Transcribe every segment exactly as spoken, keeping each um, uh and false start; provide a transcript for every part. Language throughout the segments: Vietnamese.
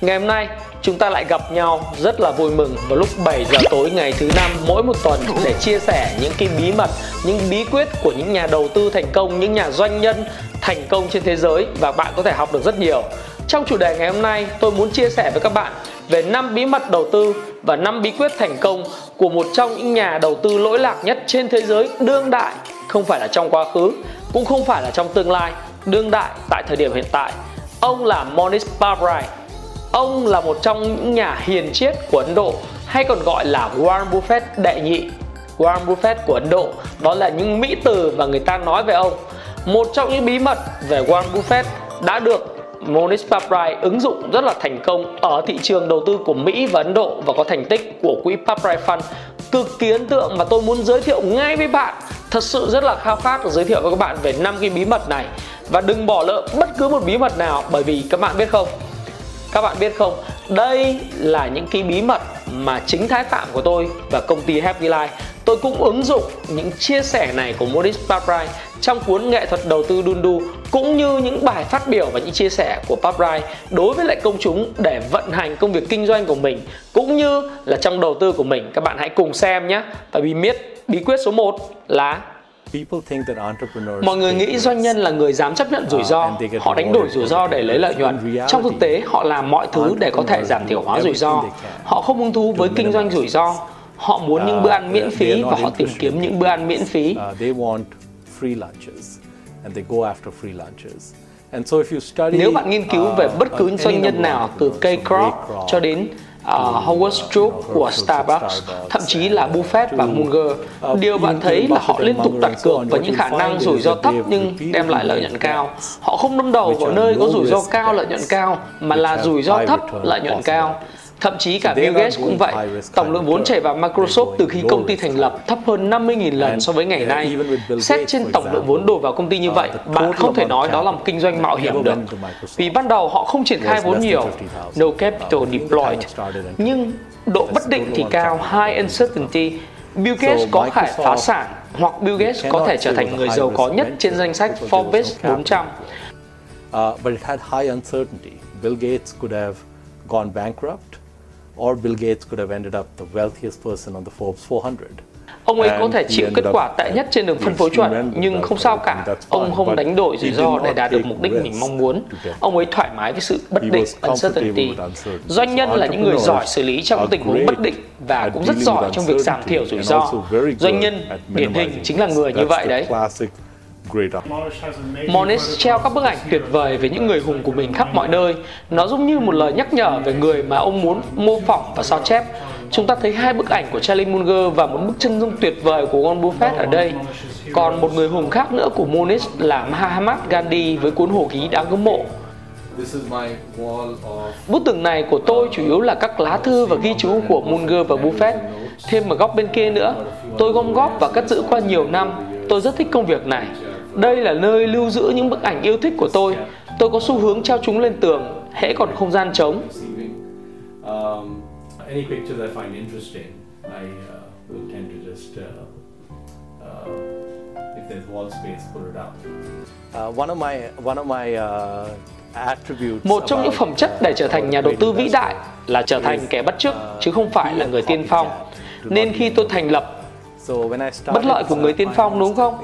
Ngày hôm nay chúng ta lại gặp nhau rất là vui mừng vào lúc bảy giờ tối ngày thứ năm mỗi một tuần để chia sẻ những cái bí mật, những bí quyết của những nhà đầu tư thành công, những nhà doanh nhân thành công trên thế giới và bạn có thể học được rất nhiều. Trong chủ đề ngày hôm nay, tôi muốn chia sẻ với các bạn về năm bí mật đầu tư và năm bí quyết thành công của một trong những nhà đầu tư lỗi lạc nhất trên thế giới đương đại, không phải là trong quá khứ, cũng không phải là trong tương lai, đương đại tại thời điểm hiện tại. Ông là Mohnish Pabrai. Ông là một trong những nhà hiền triết của Ấn Độ, hay còn gọi là Warren Buffett đệ nhị, Warren Buffett của Ấn Độ. Đó là những mỹ từ mà người ta nói về ông. Một trong những bí mật về Warren Buffett đã được Mohnish Pabrai ứng dụng rất là thành công ở thị trường đầu tư của Mỹ và Ấn Độ và có thành tích của quỹ Pabrai Fund cực kỳ ấn tượng, và tôi muốn giới thiệu ngay với bạn. Thật sự rất là khao khát giới thiệu với các bạn về năm cái bí mật này, và đừng bỏ lỡ bất cứ một bí mật nào, bởi vì các bạn biết không, Các bạn biết không, đây là những cái bí mật mà chính Thái Phạm của tôi và công ty Happy Life, tôi cũng ứng dụng những chia sẻ này của Mohnish Pabrai trong cuốn Nghệ thuật đầu tư đun đu, cũng như những bài phát biểu và những chia sẻ của Pabrai đối với lại công chúng để vận hành công việc kinh doanh của mình, cũng như là trong đầu tư của mình. Các bạn hãy cùng xem nhé. Tại vì biết bí quyết số một là mọi người nghĩ doanh nhân là người dám chấp nhận rủi ro, họ đánh đổi rủi ro để lấy lợi nhuận. Trong thực tế, họ làm mọi thứ để có thể giảm thiểu hóa rủi ro. Họ không hứng thú với kinh doanh rủi ro. Họ muốn những bữa ăn miễn phí và họ tìm kiếm những bữa ăn miễn phí. Nếu bạn nghiên cứu về bất cứ doanh nhân nào từ K. Kroc cho đến Uh, Howard Schultz của Starbucks, thậm chí là Buffett và Munger, điều bạn thấy là họ liên tục đặt cược vào những khả năng rủi ro thấp nhưng đem lại lợi nhuận cao. Họ không đâm đầu vào nơi có rủi ro cao lợi nhuận cao, mà là rủi ro thấp lợi nhuận cao. Thậm chí cả Bill Gates cũng vậy. Tổng lượng vốn chảy vào Microsoft từ khi công ty thành lập thấp hơn năm mươi nghìn lần so với ngày nay. Xét trên tổng lượng vốn đổ vào công ty như vậy, bạn không thể nói đó là một kinh doanh mạo hiểm được. Vì ban đầu họ không triển khai vốn nhiều, no capital deployed, nhưng độ bất định thì cao, high uncertainty. Bill Gates có thể phá sản, hoặc Bill Gates có thể trở thành người giàu có nhất trên danh sách Forbes bốn trăm. But it had high uncertainty. Bill Gates could have gone bankrupt. Or Bill Gates could have ended up the wealthiest person on the Forbes four hundred. Ông ấy có thể chịu kết quả tệ nhất trên đường phân phối chuẩn, nhưng không sao cả. Ông không đánh đổi rủi ro để đạt được mục đích mình mong muốn. Ông ấy thoải mái với sự bất định, uncertainty. Doanh nhân là những người giỏi xử lý trong tình huống bất định và cũng rất giỏi trong việc giảm thiểu rủi ro. Doanh nhân điển hình chính là người như vậy đấy. Mohnish treo các bức ảnh tuyệt vời về những người hùng của mình khắp mọi nơi. Nó giống như một lời nhắc nhở về người mà ông muốn mô phỏng và sao chép. Chúng ta thấy hai bức ảnh của Charlie Munger và một bức chân dung tuyệt vời của Warren Buffett ở đây. Còn một người hùng khác nữa của Mohnish là Mahatma Gandhi với cuốn hồi ký đáng ngưỡng mộ. Bức tường này của tôi chủ yếu là các lá thư và ghi chú của Munger và Buffett. Thêm một góc bên kia nữa, tôi gom góp và cất giữ qua nhiều năm. Tôi rất thích công việc này. Đây là nơi lưu giữ những bức ảnh yêu thích của tôi. Tôi có xu hướng treo chúng lên tường, hễ còn không gian trống. Một trong những phẩm chất để trở thành nhà đầu tư vĩ đại là trở thành kẻ bắt chước, chứ không phải là người tiên phong. Nên khi tôi thành lập, bất lợi của người tiên phong đúng không?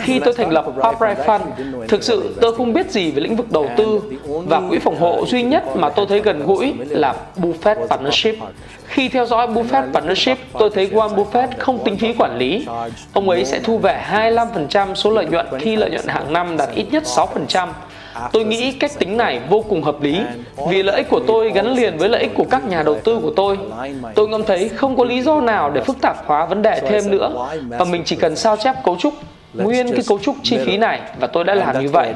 Khi tôi thành lập Pabrai Fund, thực sự tôi không biết gì về lĩnh vực đầu tư, và quỹ phòng hộ duy nhất mà tôi thấy gần gũi là Buffett Partnership. Khi theo dõi Buffett Partnership, tôi thấy Warren Buffett không tính phí quản lý. Ông ấy sẽ thu về hai mươi lăm phần trăm số lợi nhuận khi lợi nhuận hàng năm đạt ít nhất sáu phần trăm. Tôi nghĩ cách tính này vô cùng hợp lý, vì lợi ích của tôi gắn liền với lợi ích của các nhà đầu tư của tôi. Tôi ngẫm thấy không có lý do nào để phức tạp hóa vấn đề thêm nữa, và mình chỉ cần sao chép cấu trúc nguyên cái cấu trúc chi phí này, và tôi đã làm như vậy.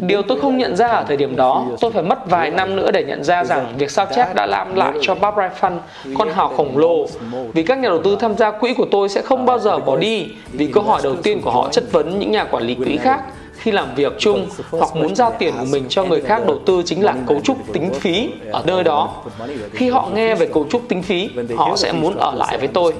Điều tôi không nhận ra ở thời điểm đó, tôi phải mất vài năm nữa để nhận ra rằng việc sao chép đã làm lại cho Pabrai Fund con hào khổng lồ, vì các nhà đầu tư tham gia quỹ của tôi sẽ không bao giờ bỏ đi, vì câu hỏi đầu tiên của họ chất vấn những nhà quản lý quỹ khác khi làm việc chung hoặc muốn giao tiền của mình cho người khác đầu tư chính là cấu trúc tính phí ở nơi đó. Khi họ nghe về cấu trúc tính phí, họ sẽ muốn ở lại với tôi.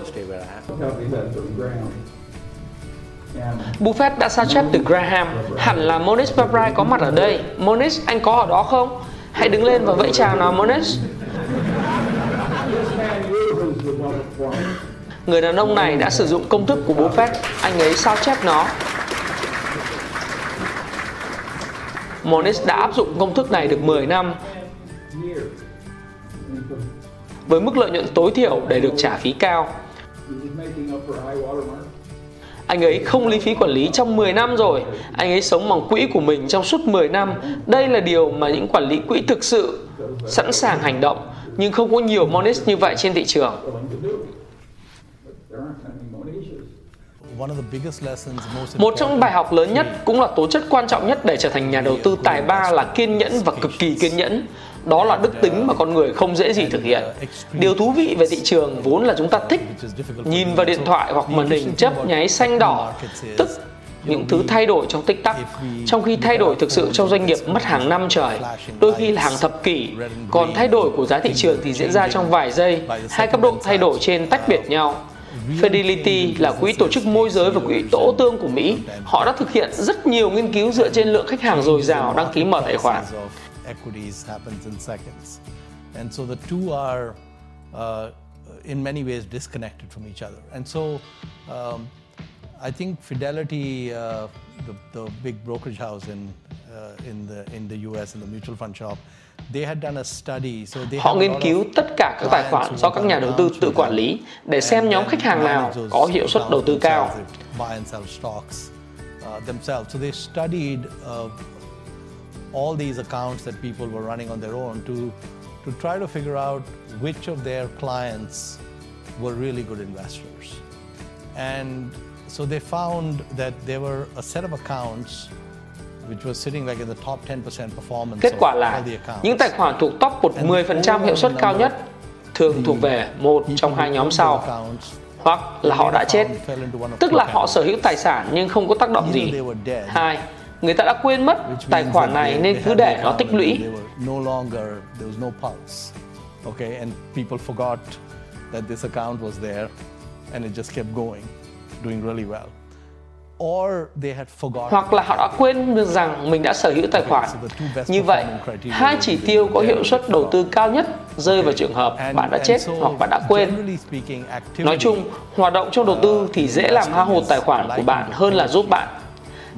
Buffett đã sao chép từ Graham, hẳn là Mohnish Pabrai có mặt ở đây. Mohnish, anh có ở đó không? Hãy đứng lên và vẫy chào nào Mohnish. Người đàn ông này đã sử dụng công thức của Buffett, anh ấy sao chép nó. Mohnish đã áp dụng công thức này được mười năm với mức lợi nhuận tối thiểu để được trả phí cao. Anh ấy không lý phí quản lý trong mười năm rồi. Anh ấy sống bằng quỹ của mình trong suốt mười năm. Đây là điều mà những quản lý quỹ thực sự sẵn sàng hành động, nhưng không có nhiều Mohnish như vậy trên thị trường. Một trong bài học lớn nhất cũng là tố chất quan trọng nhất để trở thành nhà đầu tư tài ba là kiên nhẫn và cực kỳ kiên nhẫn. Đó là đức tính mà con người không dễ gì thực hiện. Điều thú vị về thị trường vốn là chúng ta thích nhìn vào điện thoại hoặc màn hình chớp nháy xanh đỏ, tức những thứ thay đổi trong tích tắc, trong khi thay đổi thực sự trong doanh nghiệp mất hàng năm trời, đôi khi là hàng thập kỷ, còn thay đổi của giá thị trường thì diễn ra trong vài giây. Hai cấp độ thay đổi trên tách biệt nhau. Fidelity là quỹ tổ chức môi giới và quỹ tổ tương của Mỹ. Họ đã thực hiện rất nhiều nghiên cứu dựa trên lượng khách hàng dồi dào đăng ký mở tài khoản. Họ nghiên cứu tất cả các tài khoản do các nhà đầu tư tự quản lý để xem nhóm khách hàng nào có hiệu suất đầu tư cao. So they found that there were a set of accounts which was sitting like in the top ten percent performance. Kết quả là những tài khoản thuộc top mười phần trăm hiệu suất cao nhất thường thuộc về một trong hai nhóm sau, hoặc là họ đã chết, tức là họ sở hữu tài sản nhưng không có tác động gì. Hai, người ta đã quên mất tài khoản này nên cứ để nó tích lũy. Okay, and people forgot that this account was there and it just kept going. Doing really well. Or they had forgotten. Hoặc là họ đã quên được rằng mình đã sở hữu tài khoản. Như vậy, hai chỉ tiêu có hiệu suất đầu tư cao nhất rơi vào trường hợp bạn đã chết hoặc bạn đã quên. Nói chung, hoạt động trong đầu tư thì dễ làm hao hụt tài khoản của bạn hơn là giúp bạn.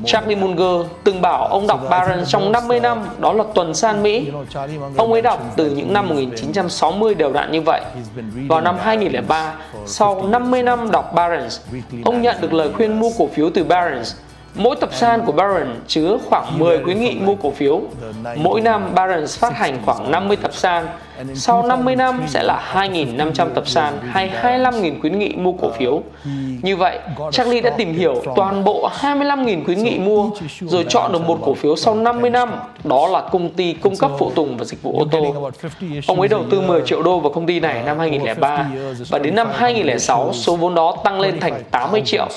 Charlie Munger từng bảo ông đọc Barron's trong năm mươi năm, đó là tuần san Mỹ. Ông ấy đọc từ những năm một nghìn chín trăm sáu mươi đều đặn như vậy. Vào năm hai nghìn lẻ ba, sau năm mươi năm đọc Barron's, ông nhận được lời khuyên mua cổ phiếu từ Barron's. Mỗi tập san của Barron's chứa khoảng mười khuyến nghị mua cổ phiếu. Mỗi năm Barron's phát hành khoảng năm mươi tập san. Sau năm mươi năm sẽ là hai nghìn năm trăm tập san hay hai mươi lăm nghìn khuyến nghị mua cổ phiếu. Như vậy, Charlie đã tìm hiểu toàn bộ hai mươi lăm nghìn khuyến nghị mua rồi chọn được một cổ phiếu sau năm mươi năm, đó là công ty cung cấp phụ tùng và dịch vụ ô tô. Ông ấy đầu tư mười triệu đô vào công ty này năm hai nghìn lẻ ba và đến năm hai nghìn lẻ sáu số vốn đó tăng lên thành tám mươi triệu,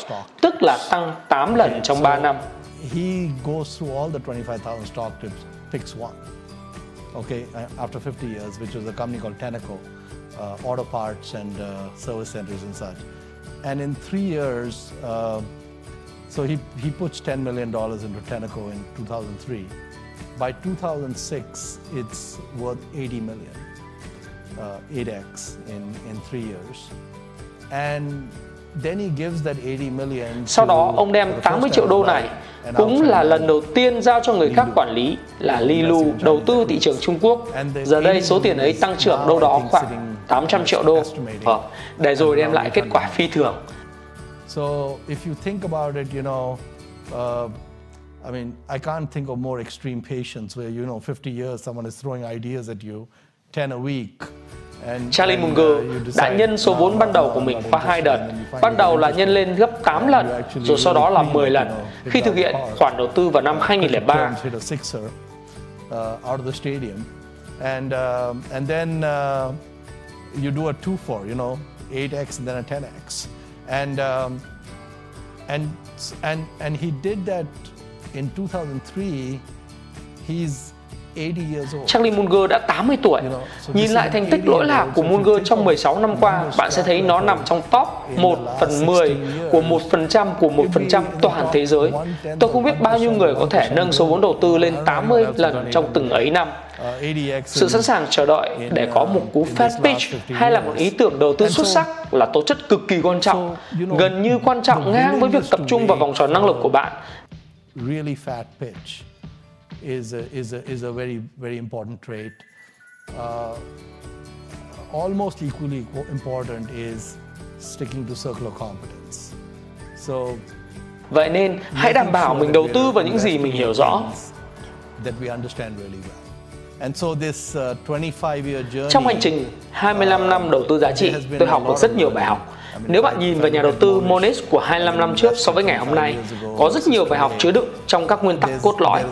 tức là tăng tám lần trong ba năm. Okay, after fifty years, which was a company called Tenneco, uh, auto parts and uh, service centers and such. And in three years, uh, so he he puts ten million dollars into Tenneco in two thousand three. By two thousand six, it's worth eighty million, uh, eight x in in three years. And then he gives that eighty million. Sau đó ông đem tám mươi triệu đô này, cũng là lần đầu tiên giao cho người khác quản lý là Lilu đầu tư thị trường Trung Quốc. Giờ đây số tiền ấy tăng trưởng đâu đó khoảng tám trăm triệu đô, để rồi đem lại kết quả phi thường. So if you think about it, you know, uh, I mean, I can't think of more extreme patience where you know fifty years someone is throwing ideas at you, ten a week. Charlie Munger đã nhân số vốn ban đầu của mình qua hai đợt, ban đầu là nhân lên gấp tám lần, rồi sau đó là mười lần khi thực hiện khoản đầu tư vào năm hai nghìn không trăm lẻ ba. Charlie Munger đã tám mươi tuổi. Nhìn lại thành tích lỗi lạc của Munger trong mười sáu năm qua, bạn sẽ thấy nó nằm trong top một phần mười của một phần trăm của một phần trăm toàn thế giới. Tôi không biết bao nhiêu người có thể nâng số vốn đầu tư lên tám mươi lần trong từng ấy năm. Sự sẵn sàng chờ đợi để có một cú fast pitch hay là một ý tưởng đầu tư xuất sắc là tố chất cực kỳ quan trọng, gần như quan trọng ngang với việc tập trung vào vòng tròn năng lực của bạn. Is a, is a, is a very, very important trait. Uh, almost equally important is sticking to circle of competence. So, vậy nên hãy đảm bảo mình đầu tư vào những gì mình hiểu rõ. That we understand really well. And so this uh, twenty-five year journey. Trong hành trình hai mươi lăm năm đầu tư giá trị, tôi học được rất nhiều bài học. Nếu bạn nhìn vào nhà đầu tư Mohnish của hai mươi lăm năm trước so với ngày hôm nay, có rất nhiều bài học chứa đựng trong các nguyên tắc cốt lõi.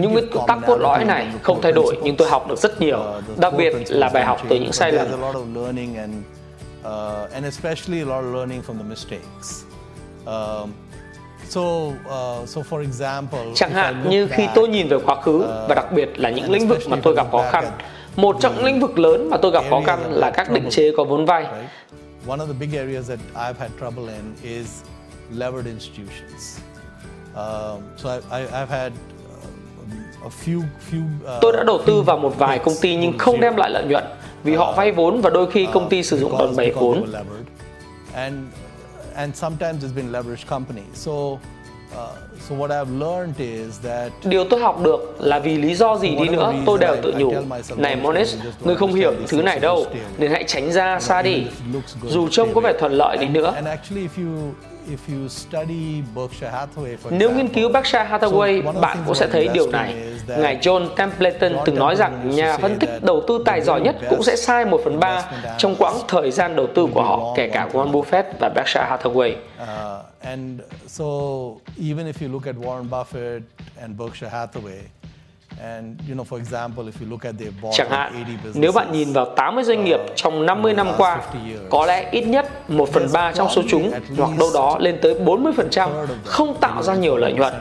Những nguyên tắc cốt lõi này không thay đổi, nhưng tôi học được rất nhiều, đặc biệt là bài học từ những sai lầm. Chẳng hạn như khi tôi nhìn về quá khứ, và đặc biệt là những lĩnh vực mà tôi gặp khó khăn. Một trong những lĩnh vực lớn mà tôi gặp khó khăn là các định chế có vốn vay. One of the big areas that I've had trouble in is levered institutions. Um, so I, I, I've had a few, few. Uh, Tôi đã đầu tư vào một vài công ty nhưng không đem lại lợi nhuận vì họ vay vốn và đôi khi công ty sử dụng đòn bẩy vốn. And and sometimes it's been leveraged company. So so what I've learned is that. Điều tôi học được là vì lý do gì đi nữa tôi đều tự nhủ, này Mohnish, ngươi không hiểu những thứ này đâu, nên hãy tránh ra xa đi. Dù trông có vẻ thuận lợi đi nữa. Nếu nghiên cứu Berkshire Hathaway, bạn cũng sẽ thấy điều này. Ngài John Templeton từng nói rằng nhà phân tích đầu tư tài giỏi nhất cũng sẽ sai một phần ba trong quãng thời gian đầu tư của họ, kể cả Warren Buffett và Berkshire Hathaway. And so even if you look at Warren Buffett and Berkshire Hathaway, and you know, for example, if you look at their board, chẳng hạn, nếu bạn nhìn vào tám mươi doanh nghiệp trong năm mươi năm qua, có lẽ ít nhất một phần ba trong số chúng hoặc đâu đó lên tới bốn mươi phần trăm không tạo ra nhiều lợi nhuận.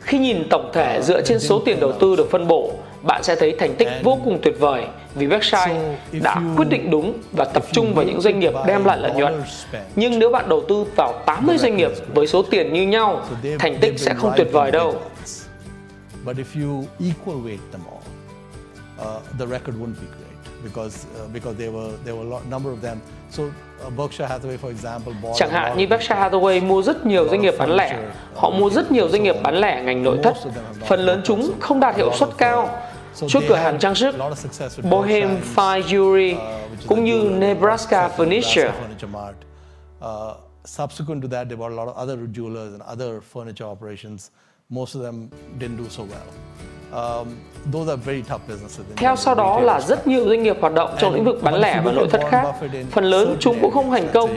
Khi nhìn tổng thể dựa trên số tiền đầu tư được phân bổ, bạn sẽ thấy thành tích vô cùng tuyệt vời vì Berkshire đã quyết định đúng và tập trung vào những doanh nghiệp đem lại lợi nhuận. Nhưng nếu bạn đầu tư vào tám mươi doanh nghiệp với số tiền như nhau, thành tích sẽ không tuyệt vời đâu. But if you equal weight them all, uh, the record wouldn't be great because uh, because there were there were a lot, number of them. So uh, Berkshire Hathaway, for example, bought. Chẳng hạn như Berkshire Hathaway mua rất nhiều doanh nghiệp bán lẻ. Họ mua rất nhiều doanh nghiệp bán lẻ ngành nội thất. Phần lớn chúng không đạt hiệu suất cao. Chuỗi cửa hàng trang sức Bohem, Fine Jewelry cũng như Nebraska Furniture. Subsequent to that, they bought a lot of other jewelers and other furniture operations. Most of them didn't do so well. Um, those are very tough businesses. Theo sau đó là rất nhiều doanh nghiệp hoạt động trong lĩnh vực bán lẻ và nội thất khác. Phần lớn chúng cũng không thành công.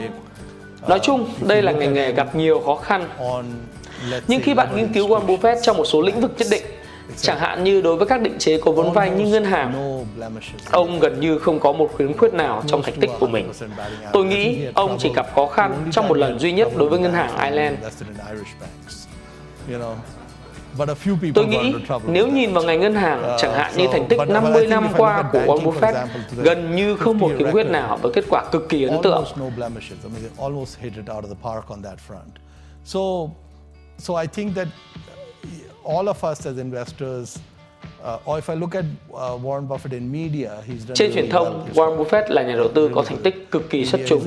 Nói chung, đây là ngành nghề gặp nhiều khó khăn. Nhưng khi bạn nghiên cứu Warren Buffett trong một số lĩnh vực nhất định, chẳng hạn như đối với các định chế có vốn vay như ngân hàng, ông gần như không có một khiếm khuyết nào trong thành tích của mình. Tôi nghĩ ông chỉ gặp khó khăn trong một lần duy nhất đối với ngân hàng Ireland. Tôi nghĩ nếu nhìn vào ngành ngân hàng, chẳng hạn như thành tích năm mươi năm qua của Warren Buffett, gần như không một khiếm khuyết nào với kết quả cực kỳ ấn tượng. Trên truyền thông, Warren Buffett là nhà đầu tư có thành tích cực kỳ xuất chúng.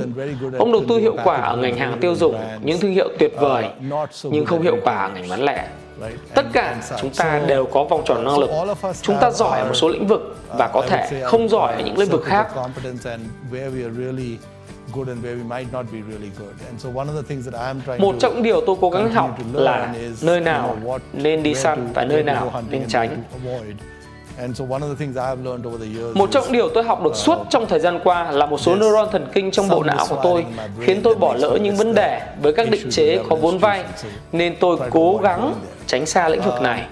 Ông đầu tư hiệu quả ở ngành hàng tiêu dùng, những thương hiệu tuyệt vời, nhưng không hiệu quả ở ngành bán lẻ. Tất cả chúng ta đều có vòng tròn năng lực. Chúng ta giỏi ở một số lĩnh vực và có thể không giỏi ở những lĩnh vực khác. Một trong những điều tôi cố gắng học là nơi nào nên đi săn và nơi nào nên tránh. Một trong điều tôi học được suốt trong thời gian qua là một số neuron thần kinh trong bộ não của tôi khiến tôi bỏ lỡ những vấn đề với các định chế có vốn vay, nên tôi cố gắng tránh xa lĩnh vực này.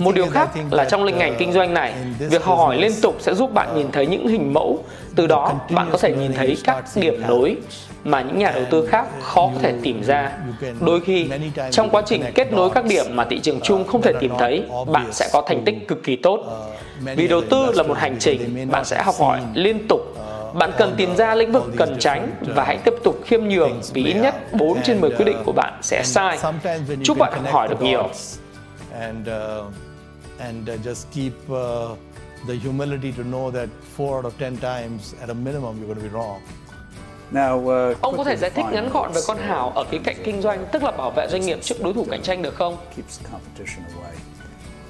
Một điều khác là trong lĩnh ngành kinh doanh này, việc học hỏi liên tục sẽ giúp bạn nhìn thấy những hình mẫu, từ đó bạn có thể nhìn thấy các điểm nối mà những nhà đầu tư khác khó có thể tìm ra. Đôi khi, trong quá trình kết nối các điểm mà thị trường chung không thể tìm thấy, bạn sẽ có thành tích cực kỳ tốt. Vì đầu tư là một hành trình, bạn sẽ học hỏi liên tục. Bạn cần tìm ra lĩnh vực cần tránh và hãy tiếp tục khiêm nhường vì ít nhất bốn trên mười quyết định của bạn sẽ sai. Chúc bạn học hỏi được nhiều. And uh, and uh, just keep uh, the humility to know that four out of ten times at a minimum you're going to be wrong. Now, uh, ông có thể giải thích ngắn gọn về con hào ở khía cạnh kinh doanh, tức là bảo vệ doanh nghiệp trước đối thủ cạnh tranh được không?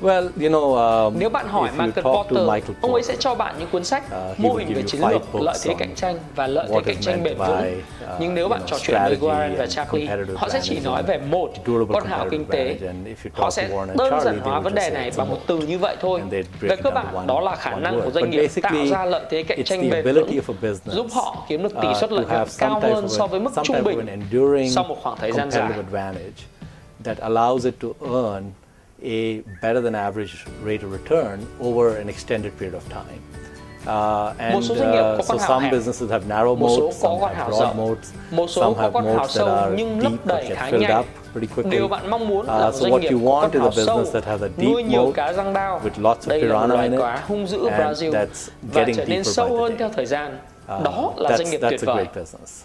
Well, you know, um, nếu bạn hỏi Michael Porter, ông ấy sẽ cho bạn những cuốn sách uh, mô hình về chiến lược, lợi thế cạnh tranh và lợi thế cạnh tranh bền vững. Uh, Nhưng nếu bạn know, trò chuyện với Warren và Charlie, họ sẽ chỉ nói về một con hào kinh tế. Họ sẽ đơn giản hóa vấn đề này bằng một từ như vậy thôi. Về cơ bản, đó là khả năng của doanh nghiệp tạo ra lợi thế cạnh tranh bền vững, giúp họ kiếm được tỷ suất lợi nhuận cao hơn so với mức trung bình sau một khoảng thời gian dài. A better than average rate of return over an extended period of time. Uh, and uh, so some businesses have narrow moats, some have broad moats, some have moats that are deep but get filled up pretty quickly. Uh, so what you want is a business that has a deep moat with lots of piranha in it, and that's getting deeper by the day. Uh, that's, that's a great business.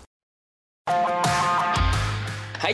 Hãy